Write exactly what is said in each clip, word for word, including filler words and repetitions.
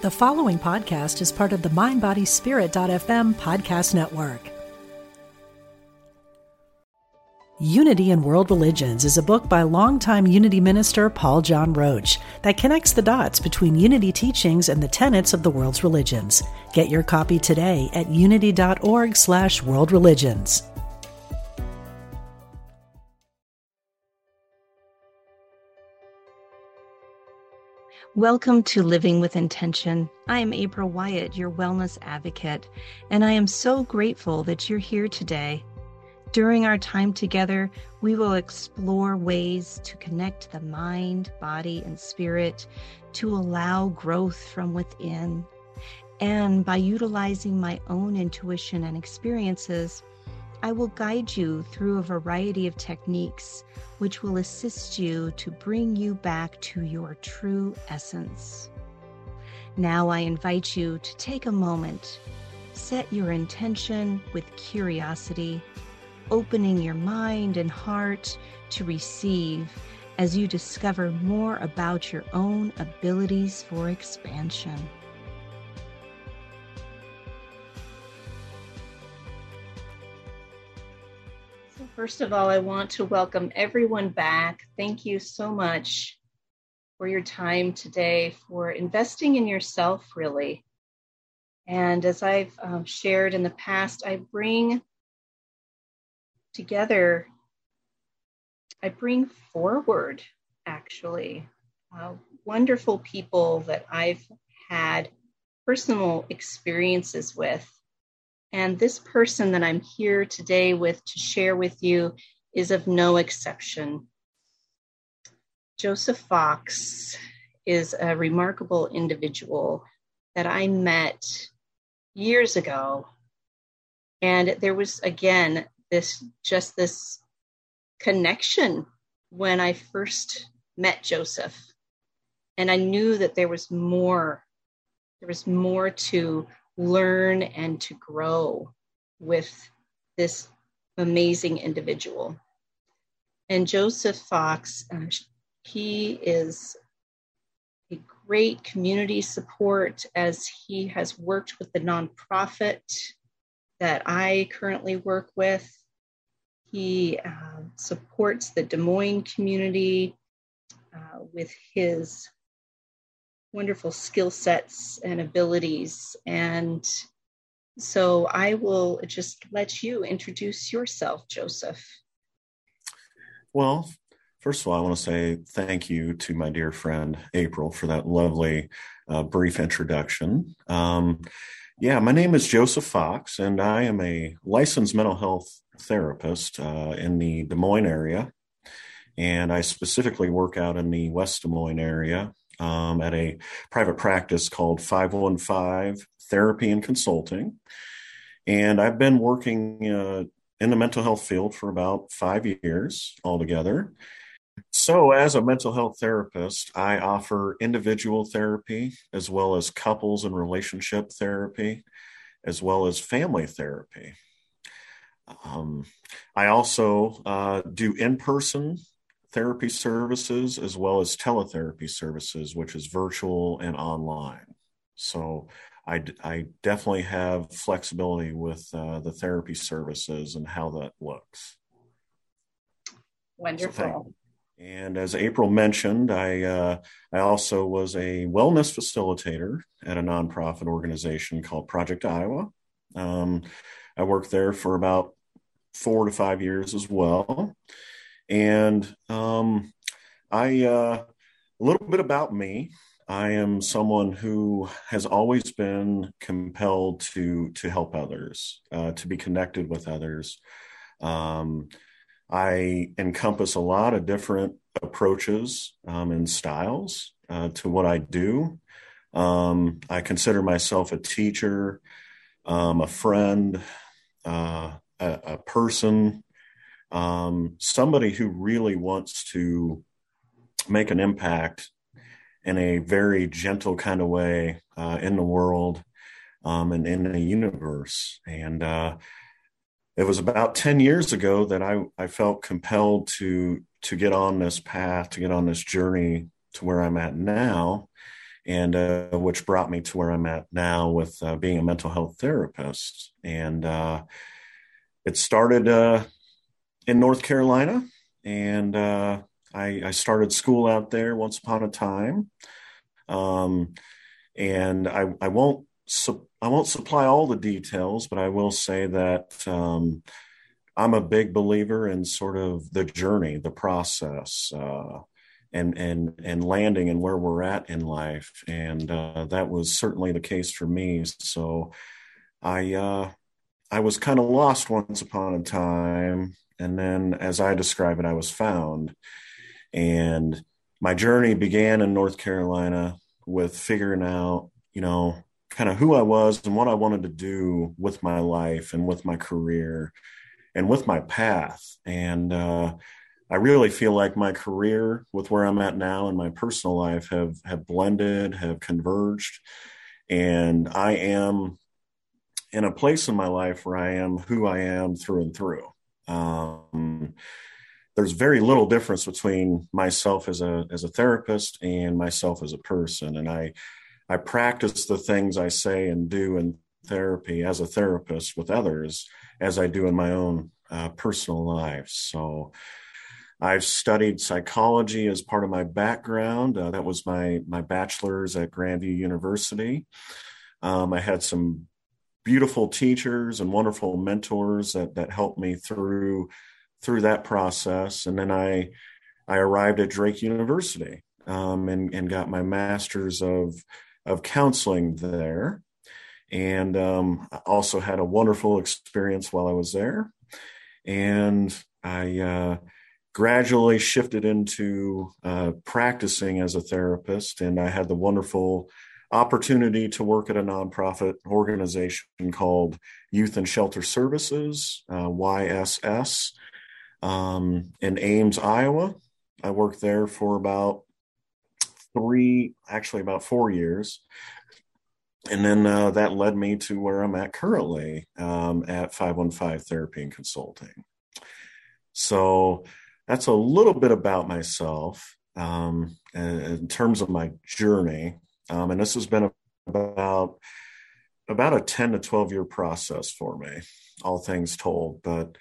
The following podcast is part of the mind body spirit dot f m podcast network. Unity in World Religions is a book by longtime Unity minister Paul John Roach that connects the dots between Unity teachings and the tenets of the world's religions. Get your copy today at unity dot org slash world religions. Welcome to Living with Intention. I am April Wyatt, your wellness advocate, and I am so grateful that you're here today. During our time together, we will explore ways to connect the mind, body, and spirit to allow growth from within. And by utilizing my own intuition and experiences, I will guide you through a variety of techniques which will assist you to bring you back to your true essence. Now I invite you to take a moment, set your intention with curiosity, opening your mind and heart to receive as you discover more about your own abilities for expansion. First of all, I want to welcome everyone back. Thank you so much for your time today, for investing in yourself, really. And as I've um, shared in the past, I bring together, I bring forward, actually, uh, wonderful people that I've had personal experiences with. And this person that I'm here today with to share with you is of no exception. Joseph Fox is a remarkable individual that I met years ago. And there was, again, this just this connection when I first met Joseph. And I knew that there was more, there was more to learn and to grow with this amazing individual. And Joseph Fox, uh, he is a great community support as he has worked with the nonprofit that I currently work with. He uh, supports the Des Moines community uh, with his wonderful skill sets and abilities. And so I will just let you introduce yourself, Joseph. Well, first of all, I want to say thank you to my dear friend, April, for that lovely uh, brief introduction. Um, yeah, my name is Joseph Fox, and I am a licensed mental health therapist uh, in the Des Moines area. And I specifically work out in the West Des Moines area. Um, at a private practice called five one five Therapy and Consulting. And I've been working uh, in the mental health field for about five years altogether. So as a mental health therapist, I offer individual therapy, as well as couples and relationship therapy, as well as family therapy. Um, I also uh, do in-person therapy services, as well as teletherapy services, which is virtual and online. So I, I definitely have flexibility with uh, the therapy services and how that looks. Wonderful. So and as April mentioned, I, uh, I also was a wellness facilitator at a nonprofit organization called Project Iowa. Um, I worked there for about four to five years as well. And um, I, uh, a little bit about me, I am someone who has always been compelled to to help others, uh, to be connected with others. Um, I encompass a lot of different approaches um, and styles uh, to what I do. Um, I consider myself a teacher, um, a friend, uh, a, a person, Um, somebody who really wants to make an impact in a very gentle kind of way uh, in the world um, and in the universe. And uh, it was about ten years ago that I, I felt compelled to to get on this path, to get on this journey to where I'm at now. and uh, which brought me to where I'm at now with uh, being a mental health therapist. And uh, it started uh, in North Carolina, and uh, I, I started school out there once upon a time. Um, and I, I won't su- I won't supply all the details, but I will say that um, I'm a big believer in sort of the journey, the process, uh, and and and landing and where we're at in life, and uh, that was certainly the case for me. So I uh, I was kind of lost once upon a time, and then, as I describe it, I was found. And my journey began in North Carolina with figuring out, you know, kind of who I was and what I wanted to do with my life and with my career and with my path. And uh, I really feel like my career with where I'm at now and my personal life have, have blended, have converged. And I am in a place in my life where I am who I am through and through. Um, There's very little difference between myself as a as a therapist and myself as a person. And I I practice the things I say and do in therapy as a therapist with others as I do in my own uh, personal life. So I've studied psychology as part of my background. Uh, that was my my bachelor's at Grandview University. Um, I had some beautiful teachers and wonderful mentors that that helped me through through that process. And then I, I arrived at Drake University, um, and, and got my master's of, of counseling there. And, um, I also had a wonderful experience while I was there. And I, uh, gradually shifted into, uh, practicing as a therapist. And I had the wonderful opportunity to work at a nonprofit organization called Youth and Shelter Services, uh, Y S S. Um, in Ames, Iowa. I worked there for about three, actually about four years. And then uh, that led me to where I'm at currently, um, at five one five Therapy and Consulting. So that's a little bit about myself, um, in terms of my journey. Um, and this has been about, about a ten to twelve year process for me, all things told. But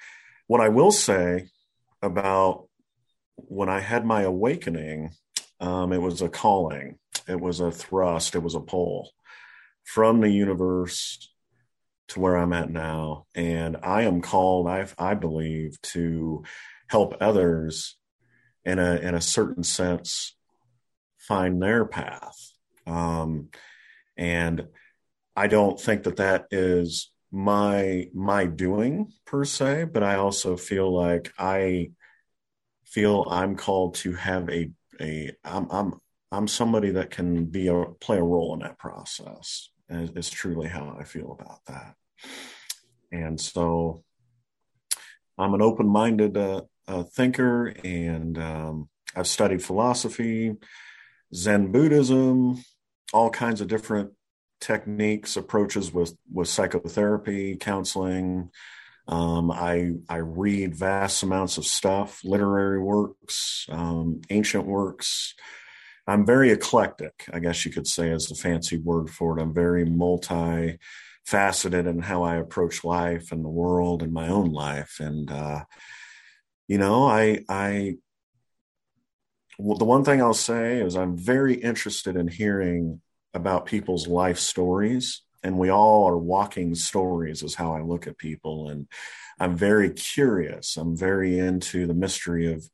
what I will say about when I had my awakening, um, it was a calling, it was a thrust, it was a pull from the universe to where I'm at now. And I am called, I I believe, to help others in a in a certain sense find their path. Um, and I don't think that that is my my doing per se, but I also feel like I feel I'm called to have a a I'm I'm I'm somebody that can be a play a role in that process. And it's truly how I feel about that. And so I'm an open-minded uh, uh, thinker, and um, I've studied philosophy, Zen Buddhism, all kinds of different techniques, approaches with, with psychotherapy, counseling. Um, I, I read vast amounts of stuff, literary works, um, ancient works. I'm very eclectic, I guess you could say, is the fancy word for it. I'm very multifaceted in how I approach life and the world and my own life. And, uh, you know, I, I, well, the one thing I'll say is I'm very interested in hearing about people's life stories, and we all are walking stories is how I look at people. And I'm very curious. I'm very into the mystery of,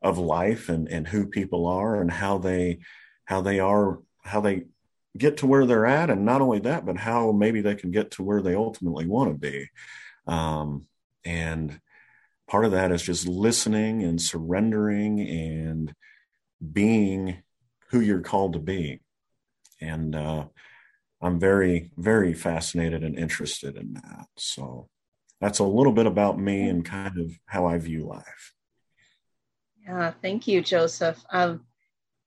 of life and, and who people are and how they, how they are, how they get to where they're at. And not only that, but how maybe they can get to where they ultimately want to be. Um, and part of that is just listening and surrendering and being who you're called to be. And uh, I'm very, very fascinated and interested in that. So that's a little bit about me and kind of how I view life. Yeah, thank you, Joseph. Um,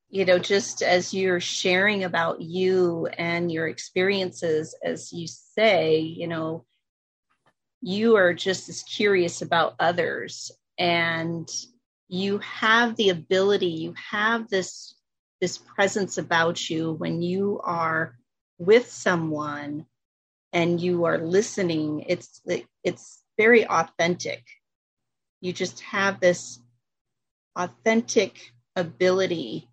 you know, just as you're sharing about you and your experiences, as you say, you know, you are just as curious about others, and you have the ability, you have this this presence about you when you are with someone and you are listening. It's it's very authentic. You just have this authentic ability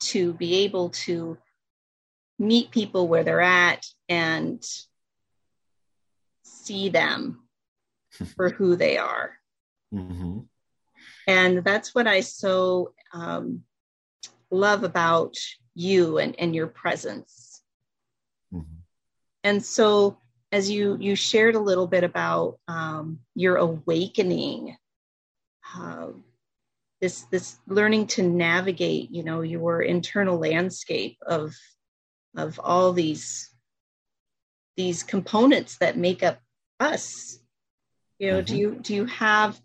to be able to meet people where they're at and see them for who they are. Mm-hmm. And that's what I so um, love about you and, and your presence. Mm-hmm. And so as you, you shared a little bit about um, your awakening, uh, this, this learning to navigate, you know, your internal landscape of, of all these, these components that make up us, you know, mm-hmm. do you, do you have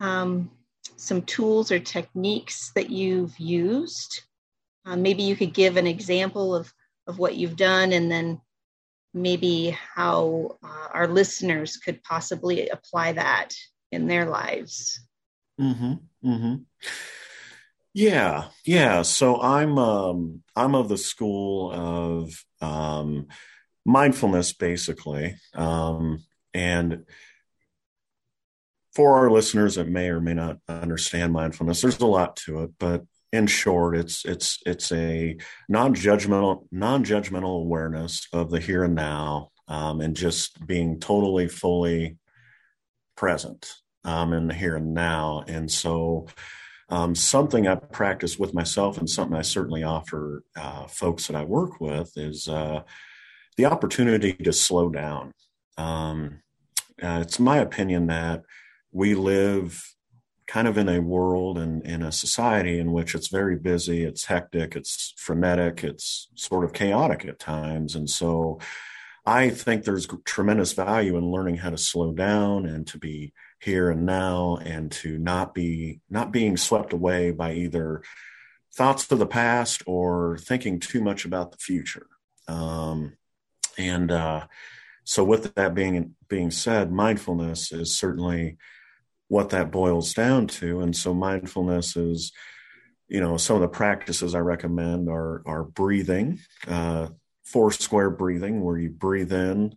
um, some tools or techniques that you've used? Uh, maybe you could give an example of, of what you've done, and then maybe how uh, our listeners could possibly apply that in their lives. Mm-hmm. Mm-hmm. Yeah. Yeah. So I'm, um, I'm of the school of, um, mindfulness basically. Um, and for our listeners that may or may not understand mindfulness, there's a lot to it, but in short, it's, it's, it's a non-judgmental, non-judgmental awareness of the here and now, um, and just being totally, fully present, um, in the here and now. And so, um, something I practice with myself, and something I certainly offer, uh, folks that I work with, is, uh, the opportunity to slow down. Um, uh, it's my opinion that we live kind of in a world and in a society in which it's very busy, it's hectic, it's frenetic, it's sort of chaotic at times. And so I think there's tremendous value in learning how to slow down and to be here and now, and to not be, not being swept away by either thoughts of the past or thinking too much about the future. Um, and, uh, so with that being, being said, mindfulness is certainly what that boils down to. And so mindfulness is, you know, some of the practices I recommend are, are breathing, uh, four square breathing, where you breathe in,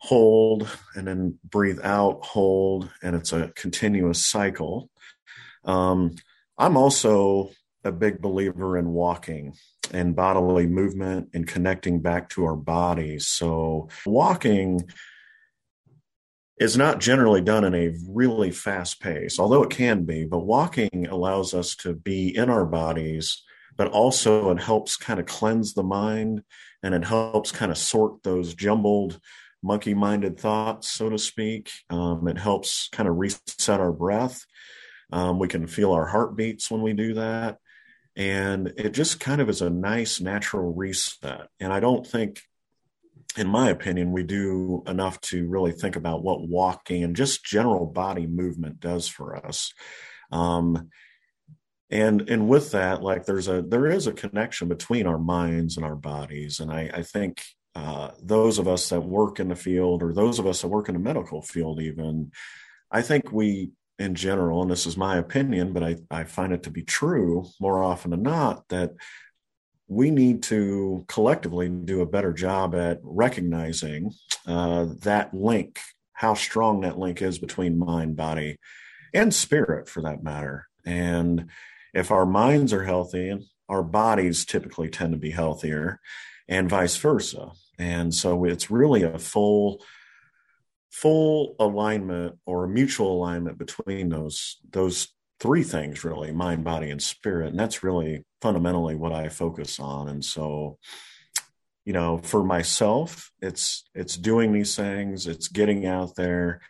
hold, and then breathe out, hold. And it's a continuous cycle. Um, I'm also a big believer in walking and bodily movement and connecting back to our bodies. So walking is not generally done in a really fast pace, although it can be, but walking allows us to be in our bodies, but also it helps kind of cleanse the mind, and it helps kind of sort those jumbled monkey-minded thoughts, so to speak. Um, it helps kind of reset our breath. Um, we can feel our heartbeats when we do that. And it just kind of is a nice natural reset. And I don't think, in my opinion, we do enough to really think about what walking and just general body movement does for us. Um, and, and with that, like there's a, there is a connection between our minds and our bodies. And I, I think uh, those of us that work in the field, or those of us that work in the medical field, even, I think we, in general, and this is my opinion, but I, I find it to be true more often than not, that we need to collectively do a better job at recognizing uh, that link, how strong that link is between mind, body, and spirit, for that matter. And if our minds are healthy, our bodies typically tend to be healthier, and vice versa. And so it's really a full full alignment, or mutual alignment, between those those three things, really: mind, body, and spirit. And that's really fundamentally what I focus on. And so, you know, for myself, it's it's doing these things, it's getting out there,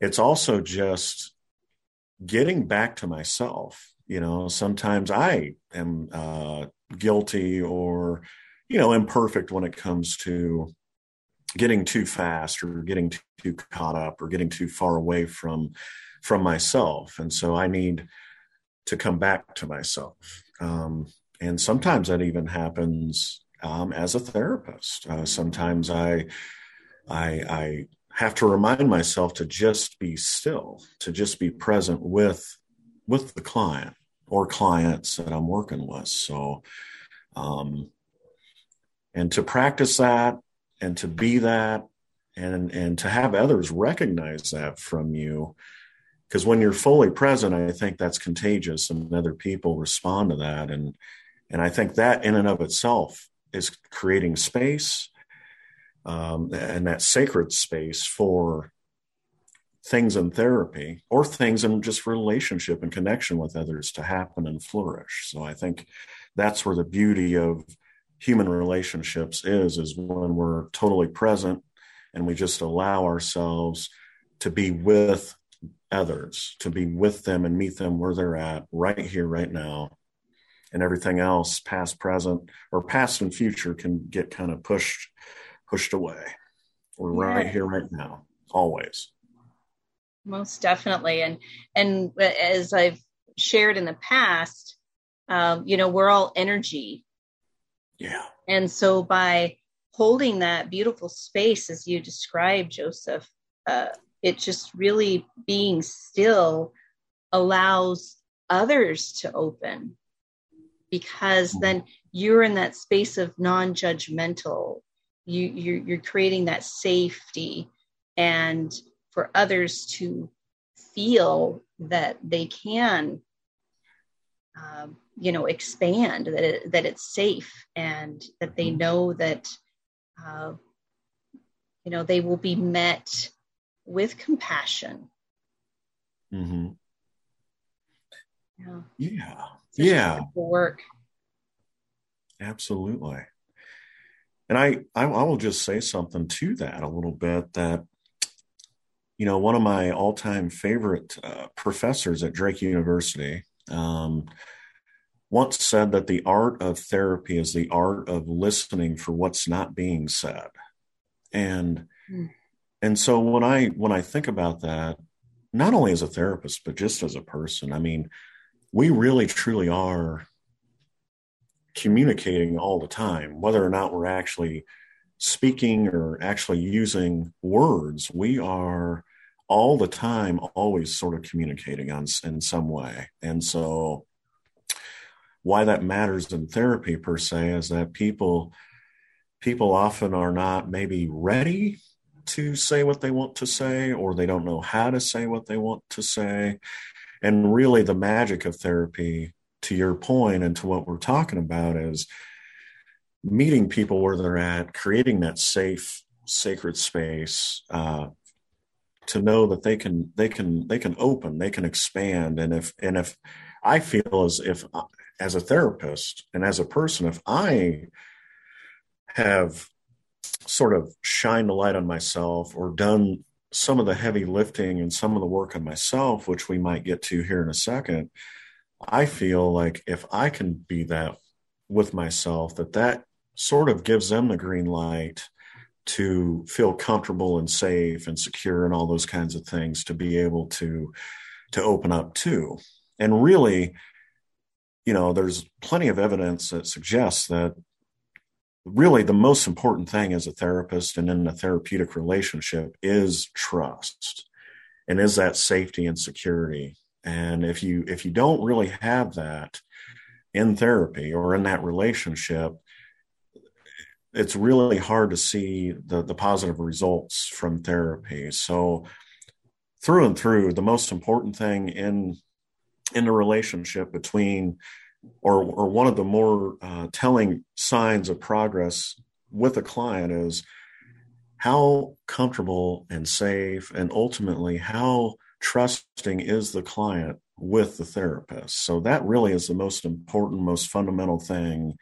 it's also just getting back to myself. You know, sometimes I am uh, guilty, or, you know, imperfect when it comes to getting too fast, or getting too caught up, or getting too far away from, from myself. And so I need to come back to myself. Um, and sometimes that even happens, um, as a therapist. Uh, sometimes I, I, I have to remind myself to just be still, to just be present with, with the client. or clients that I'm working with. So, um, and to practice that and to be that and, and to have others recognize that from you, because when you're fully present, I think that's contagious and other people respond to that. And, and I think that in and of itself is creating space, um, and that sacred space for things in therapy or things in just relationship and connection with others to happen and flourish. So I think that's where the beauty of human relationships is, is when we're totally present and we just allow ourselves to be with others, to be with them and meet them where they're at right here, right now. And everything else, past, present, or past and future, can get kind of pushed, pushed away. We're yeah. right here, right now, always. Most definitely. And, and as I've shared in the past, um, you know, we're all energy. Yeah. And so by holding that beautiful space, as you described, Joseph, uh, it just really being still allows others to open, because then you're in that space of non-judgmental. You, you're, you're creating that safety and for others to feel that they can, um, you know, expand, that it, that it's safe, and that they know that, uh, you know, they will be met with compassion. Mm-hmm. Yeah. Yeah. Such yeah. Work. Absolutely. And I, I, I will just say something to that a little bit, that, you know, one of my all-time favorite uh, professors at Drake University um, once said that the art of therapy is the art of listening for what's not being said. And, mm. and so when I, when I think about that, not only as a therapist, but just as a person, I mean, we really truly are communicating all the time, whether or not we're actually speaking or actually using words. We are all the time, always sort of communicating on, in some way. And so why that matters in therapy per se is that people, people often are not maybe ready to say what they want to say, or they don't know how to say what they want to say. And really the magic of therapy, to your point and to what we're talking about, is meeting people where they're at, creating that safe, sacred space, uh, to know that they can, they can, they can open, they can expand. And if, and if I feel as if, as a therapist and as a person, if I have sort of shined a light on myself or done some of the heavy lifting and some of the work on myself, which we might get to here in a second, I feel like if I can be that with myself, that that sort of gives them the green light to feel comfortable and safe and secure and all those kinds of things, to be able to, to open up to. And really, you know, there's plenty of evidence that suggests that really the most important thing as a therapist and in a therapeutic relationship is trust, and is that safety and security. And if you, if you don't really have that in therapy or in that relationship, it's really hard to see the, the positive results from therapy. So through and through, the most important thing in, in the relationship between, or, or one of the more uh, telling signs of progress with a client, is how comfortable and safe, and ultimately how trusting is the client with the therapist. So that really is the most important, most fundamental thing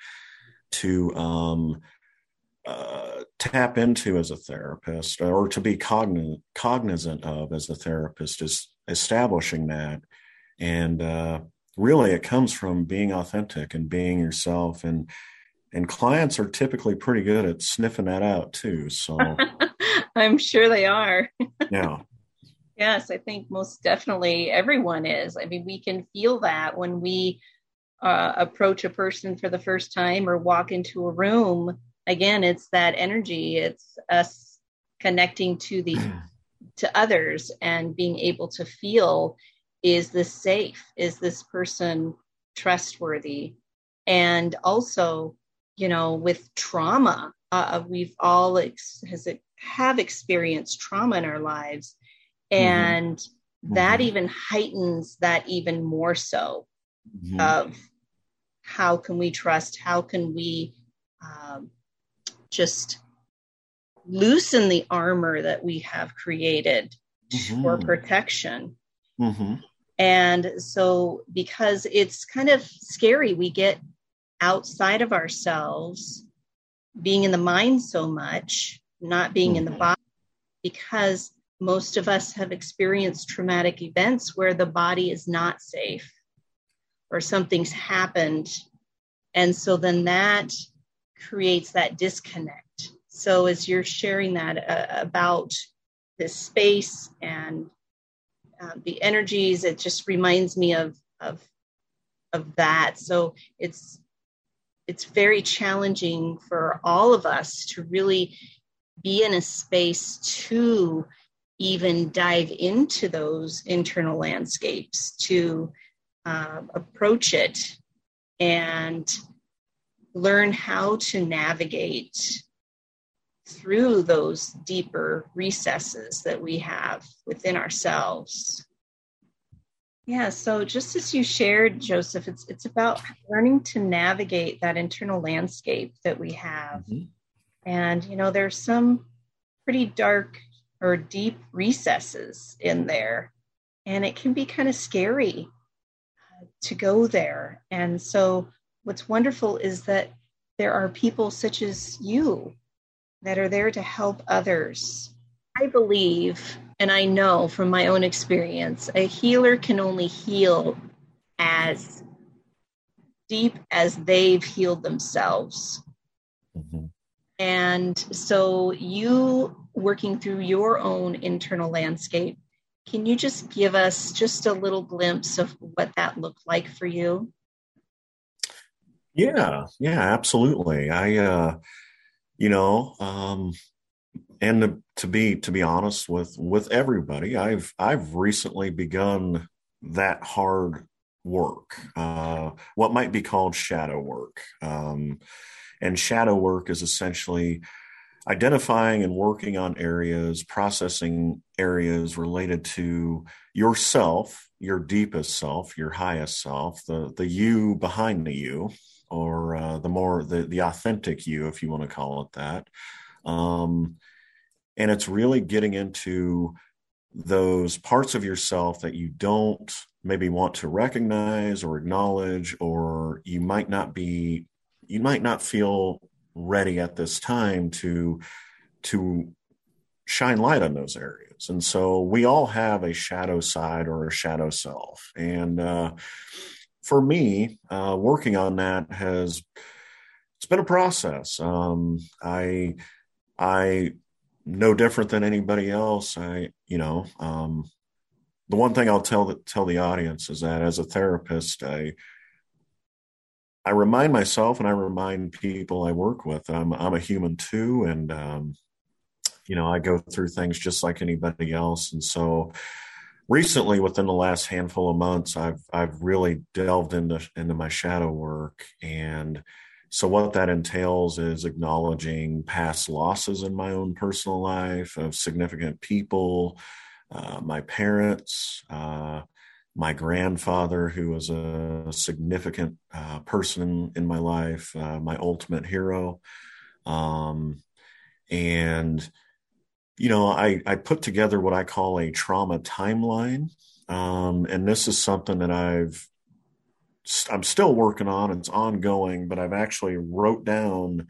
to um, uh, tap into as a therapist, or to be cognizant, cognizant of as a therapist, is establishing that. And uh, really it comes from being authentic and being yourself. And, and clients are typically pretty good at sniffing that out too. So I'm sure they are. Yeah. Yes, I think most definitely everyone is. I mean, we can feel that when we uh, approach a person for the first time or walk into a room. Again, it's that energy. It's us connecting to the to others and being able to feel, is this safe? Is this person trustworthy. And also, you know, with trauma, uh, we've all ex- has it, have experienced trauma in our lives. And mm-hmm. that mm-hmm. even heightens that even more so mm-hmm. of how can we trust? How can we um, just loosen the armor that we have created mm-hmm. for protection? Mm-hmm. And so, because it's kind of scary, we get outside of ourselves, being in the mind so much, not being mm-hmm. in the body, because most of us have experienced traumatic events where the body is not safe or something's happened. And so then that creates that disconnect. So as you're sharing that uh, about this space and uh, the energies, it just reminds me of, of, of that. So it's, it's very challenging for all of us to really be in a space to even dive into those internal landscapes, to uh, approach it and learn how to navigate through those deeper recesses that we have within ourselves. Yeah, so just as you shared, Joseph, it's it's about learning to navigate that internal landscape that we have. Mm-hmm. And, you know, there's some pretty dark or deep recesses in there. And it can be kind of scary uh, to go there. And so what's wonderful is that there are people such as you that are there to help others. I believe, and I know from my own experience, a healer can only heal as deep as they've healed themselves. Mm-hmm. And so you working through your own internal landscape, can you just give us just a little glimpse of what that looked like for you? Yeah, yeah, absolutely. I, uh, you know, um, and to, to be, to be honest with, with everybody, I've, I've recently begun that hard work, uh, what might be called shadow work. Um, and shadow work is essentially identifying and working on areas, processing areas related to yourself, your deepest self, your highest self, the the you behind the you, or uh, the more the, the authentic you, if you want to call it that. Um, and it's really getting into those parts of yourself that you don't maybe want to recognize or acknowledge, or you might not be, you might not feel ready at this time to to shine light on those areas. And so we all have a shadow side or a shadow self. And uh, for me, uh, working on that has it's been a process. Um, I I no different than anybody else. I you know um, the one thing I'll tell the, tell the audience is that as a therapist, I. I remind myself and I remind people I work with, I'm, I'm a human too. And, um, you know, I go through things just like anybody else. And so recently within the last handful of months, I've, I've really delved into, into my shadow work. And so what that entails is acknowledging past losses in my own personal life of significant people, uh, my parents, uh, my grandfather, who was a significant uh, person in my life, uh, my ultimate hero. Um, and, you know, I, I put together what I call a trauma timeline. Um, and this is something that I've, I'm still working on. It's ongoing, but I've actually wrote down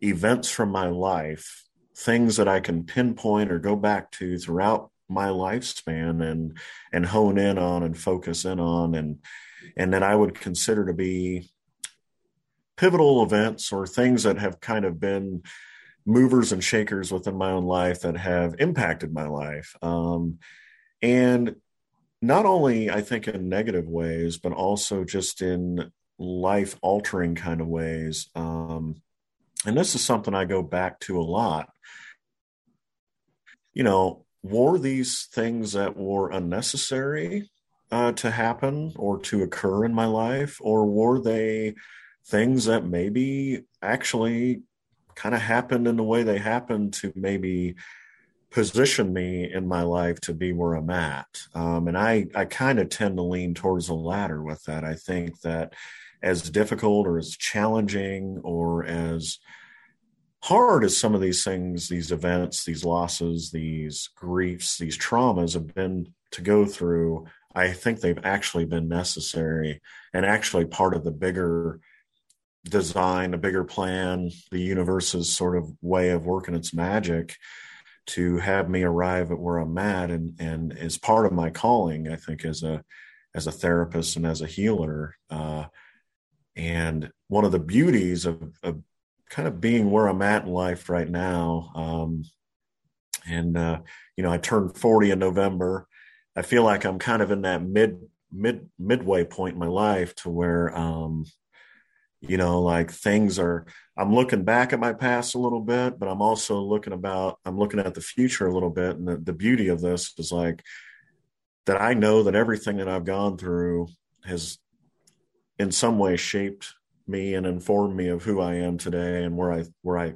events from my life, things that I can pinpoint or go back to throughout my lifespan and, and hone in on and focus in on, and, and that I would consider to be pivotal events or things that have kind of been movers and shakers within my own life that have impacted my life. Um, and not only I think in negative ways, but also just in life altering kind of ways. Um, and this is something I go back to a lot, you know, were these things that were unnecessary uh, to happen or to occur in my life? Or were they things that maybe actually kind of happened in the way they happened to maybe position me in my life to be where I'm at? Um, and I, I kind of tend to lean towards the latter with that. I think that as difficult or as challenging or as hard as some of these things, these events, these losses, these griefs, these traumas have been to go through, I think they've actually been necessary and actually part of the bigger design, a bigger plan, the universe's sort of way of working its magic to have me arrive at where I'm at, and and is part of my calling, I think, as a as a therapist and as a healer. Uh, and one of the beauties of, of kind of being where I'm at in life right now. Um, and, uh, you know, I turned forty in November. I feel like I'm kind of in that mid, mid, midway point in my life to where, um, you know, like things are, I'm looking back at my past a little bit, but I'm also looking about, I'm looking at the future a little bit. And the, the beauty of this is like that I know that everything that I've gone through has in some way shaped me and informed me of who I am today and where I, where I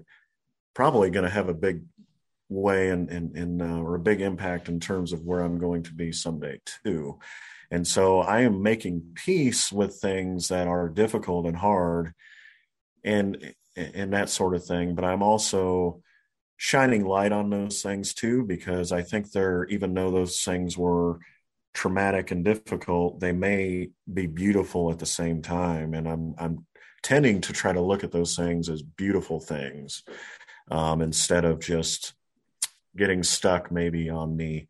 probably going to have a big way and, and, and, uh, or a big impact in terms of where I'm going to be someday too. And so I am making peace with things that are difficult and hard and, and that sort of thing. But I'm also shining light on those things too, because I think they're, even though those things were traumatic and difficult, they may be beautiful at the same time. And I'm, I'm tending to try to look at those things as beautiful things, um, instead of just getting stuck maybe on the,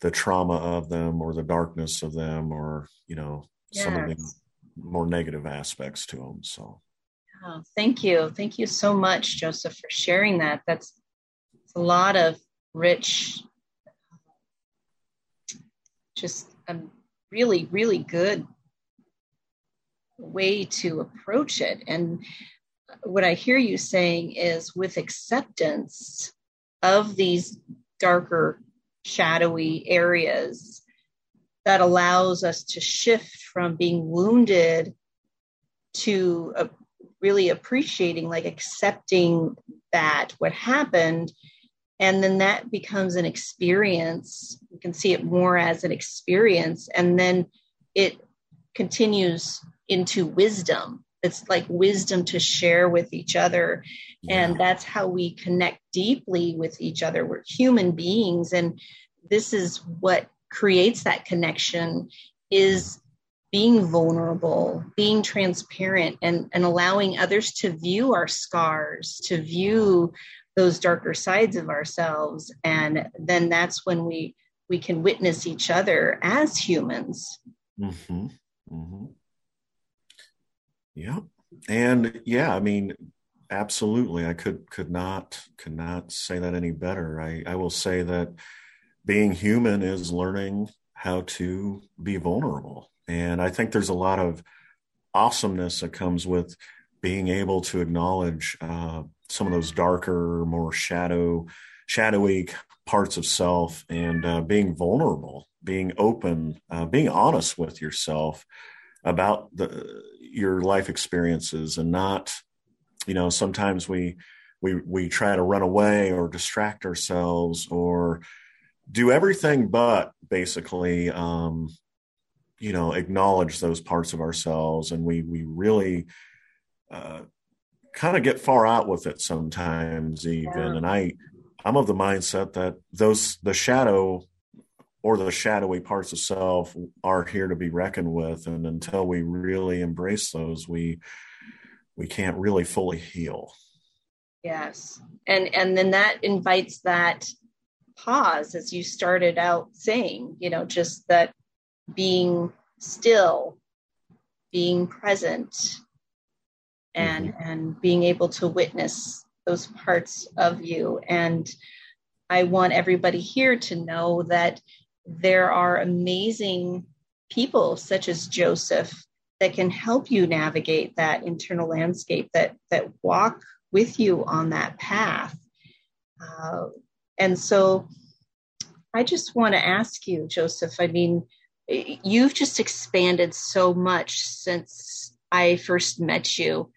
the trauma of them or the darkness of them, or, you know, yes. some of the more negative aspects to them. So. Oh, thank you. Thank you so much, Joseph, for sharing that. That's, that's a lot of rich, just a really, really good way to approach it. And what I hear you saying is with acceptance of these darker, shadowy areas, that allows us to shift from being wounded to uh, really appreciating, like accepting that what happened. And then that becomes an experience. You can see it more as an experience. And then it continues into wisdom. It's like wisdom to share with each other. Yeah. And that's how we connect deeply with each other. We're human beings. And this is what creates that connection, is being vulnerable, being transparent, and, and allowing others to view our scars, to view those darker sides of ourselves. And then that's when we, we can witness each other as humans. Mm-hmm. Mm-hmm. Yeah. And yeah, I mean, absolutely. I could, could not, could not say that any better. I, I will say that being human is learning how to be vulnerable. And I think there's a lot of awesomeness that comes with being able to acknowledge, uh, some of those darker, more shadow, shadowy parts of self, and uh, being vulnerable, being open, uh, being honest with yourself about the, your life experiences, and not, you know, sometimes we, we, we try to run away or distract ourselves or do everything, but basically, um, you know, acknowledge those parts of ourselves. And we, we really, uh, kind of get far out with it sometimes even. Yeah. And I, I'm of the mindset that those, the shadow or the shadowy parts of self are here to be reckoned with. And until we really embrace those, we, we can't really fully heal. Yes. And, and then that invites that pause, as you started out saying, you know, just that being still, being present, and mm-hmm. and being able to witness those parts of you. And I want everybody here to know that there are amazing people such as Joseph that can help you navigate that internal landscape, that that walk with you on that path. Uh, and so I just want to ask you, Joseph, I mean, you've just expanded so much since I first met you.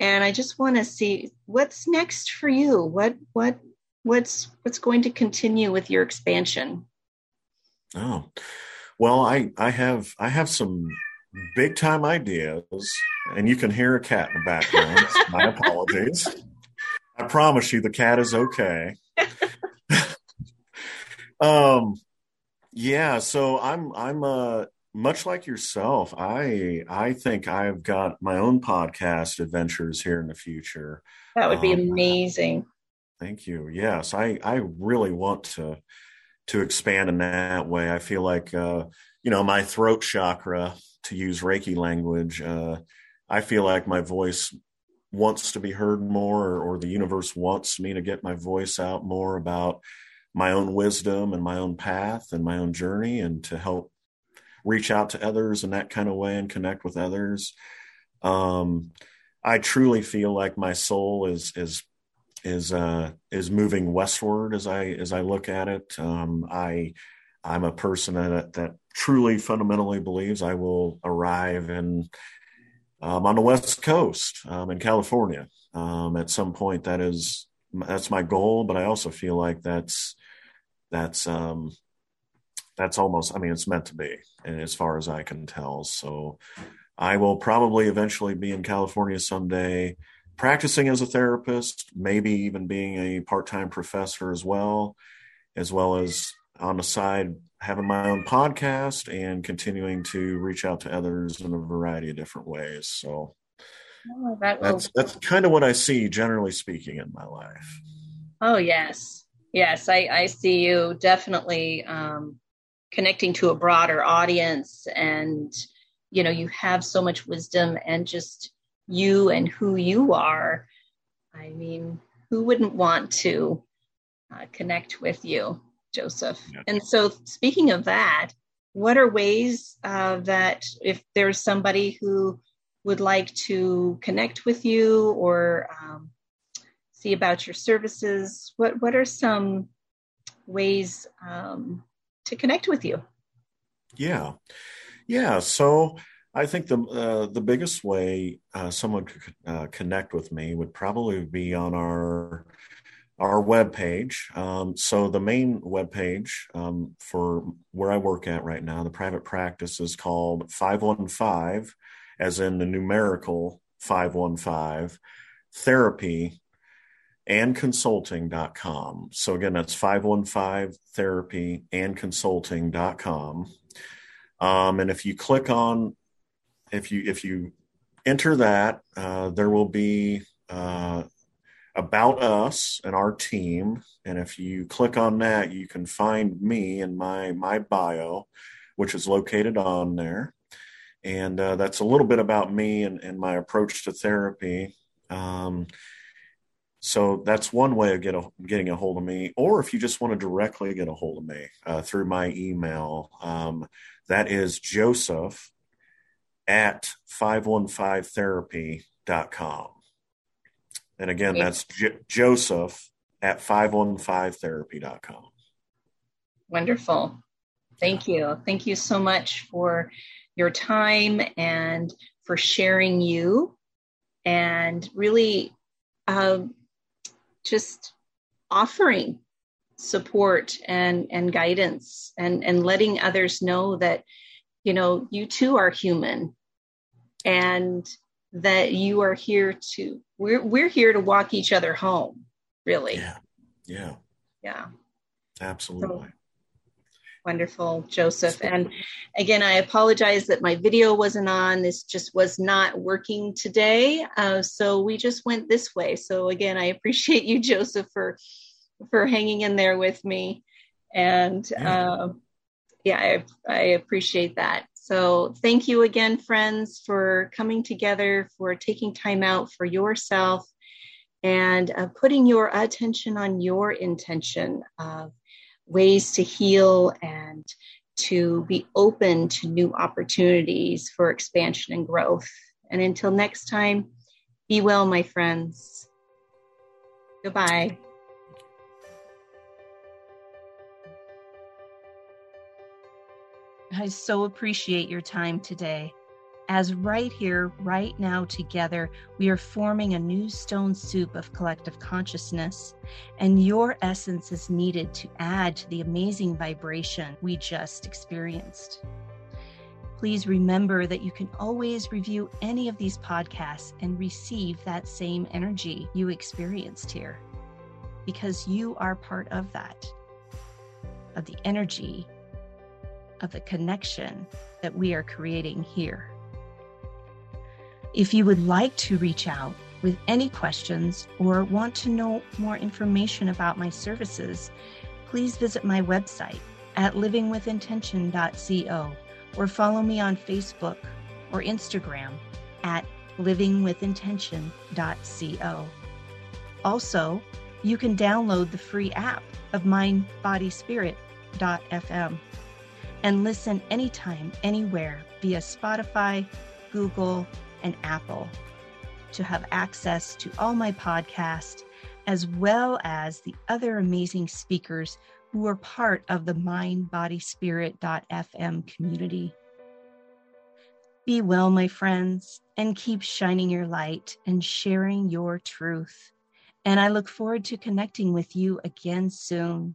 And I just want to see what's next for you. What, what, what's, what's going to continue with your expansion? Oh, well, I, I have, I have some big time ideas, and you can hear a cat in the background. My apologies. I promise you the cat is okay. um, yeah. So I'm, I'm, uh, much like yourself, I I think I've got my own podcast adventures here in the future. That would be um, amazing. Thank you. Yes, I, I really want to to expand in that way. I feel like, uh, you know, my throat chakra, to use Reiki language, uh, I feel like my voice wants to be heard more, or, or the universe wants me to get my voice out more about my own wisdom and my own path and my own journey, and to help reach out to others in that kind of way and connect with others. Um, I truly feel like my soul is, is, is, uh, is moving westward as I, as I look at it. Um, I, I'm a person that, that truly fundamentally believes I will arrive in, um, on the West Coast, um, in California, um, at some point. That is, that's my goal, but I also feel like that's, that's, um, that's almost, I mean, it's meant to be, and as far as I can tell. So I will probably eventually be in California someday, practicing as a therapist, maybe even being a part-time professor as well, as well as on the side, having my own podcast and continuing to reach out to others in a variety of different ways. So oh, that will... that's, that's kind of what I see, generally speaking, in my life. Oh, yes. Yes. I, I see you definitely, um, connecting to a broader audience, and, you know, you have so much wisdom, and just you and who you are. I mean, who wouldn't want to uh, connect with you, Joseph? Yeah. And so, speaking of that, what are ways uh, that if there's somebody who would like to connect with you or um, see about your services, what, what are some ways, um, to connect with you? Yeah. Yeah. So I think the, uh, the biggest way uh, someone could uh, connect with me would probably be on our, our webpage. Um, so the main webpage um, for where I work at right now, the private practice, is called five one five, as in the numerical five one five, Therapy and Consulting dot com. So again, that's five one five Therapy and Consulting dot com. Um, and if you click on, if you, if you enter that, uh, there will be uh, about us and our team. And if you click on that, you can find me and my, my bio, which is located on there. And uh, that's a little bit about me and, and my approach to therapy. Um, So that's one way of get a, getting a hold of me. Or if you just want to directly get a hold of me uh, through my email, um, that is Joseph at five one five therapy dot com. And again, that's J- Joseph at five one five therapy dot com. Wonderful. Thank you. Thank you so much for your time and for sharing you, and really um, just offering support and, and guidance, and, and letting others know that, you know, you too are human, and that you are here to, we're, we're here to walk each other home, really. Yeah. Yeah. Yeah. Absolutely. So, wonderful, Joseph. And again, I apologize that my video wasn't on. This just was not working today. Uh, so we just went this way. So again, I appreciate you, Joseph, for, for hanging in there with me. And uh, yeah, I, I appreciate that. So thank you again, friends, for coming together, for taking time out for yourself, and uh, putting your attention on your intention of ways to heal and to be open to new opportunities for expansion and growth. And until next time, be well, my friends. Goodbye. I so appreciate your time today, as right here, right now, together, we are forming a new stone soup of collective consciousness, and your essence is needed to add to the amazing vibration we just experienced. Please remember that you can always review any of these podcasts and receive that same energy you experienced here, because you are part of that, of the energy, of the connection that we are creating here. If you would like to reach out with any questions or want to know more information about my services, please visit my website at living with intention dot co or follow me on Facebook or Instagram at living with intention dot co. Also, you can download the free app of mind body spirit dot f m and listen anytime, anywhere via Spotify, Google, and Apple to have access to all my podcasts, as well as the other amazing speakers who are part of the mind body spirit dot f m community. Be well, my friends, and keep shining your light and sharing your truth. And I look forward to connecting with you again soon.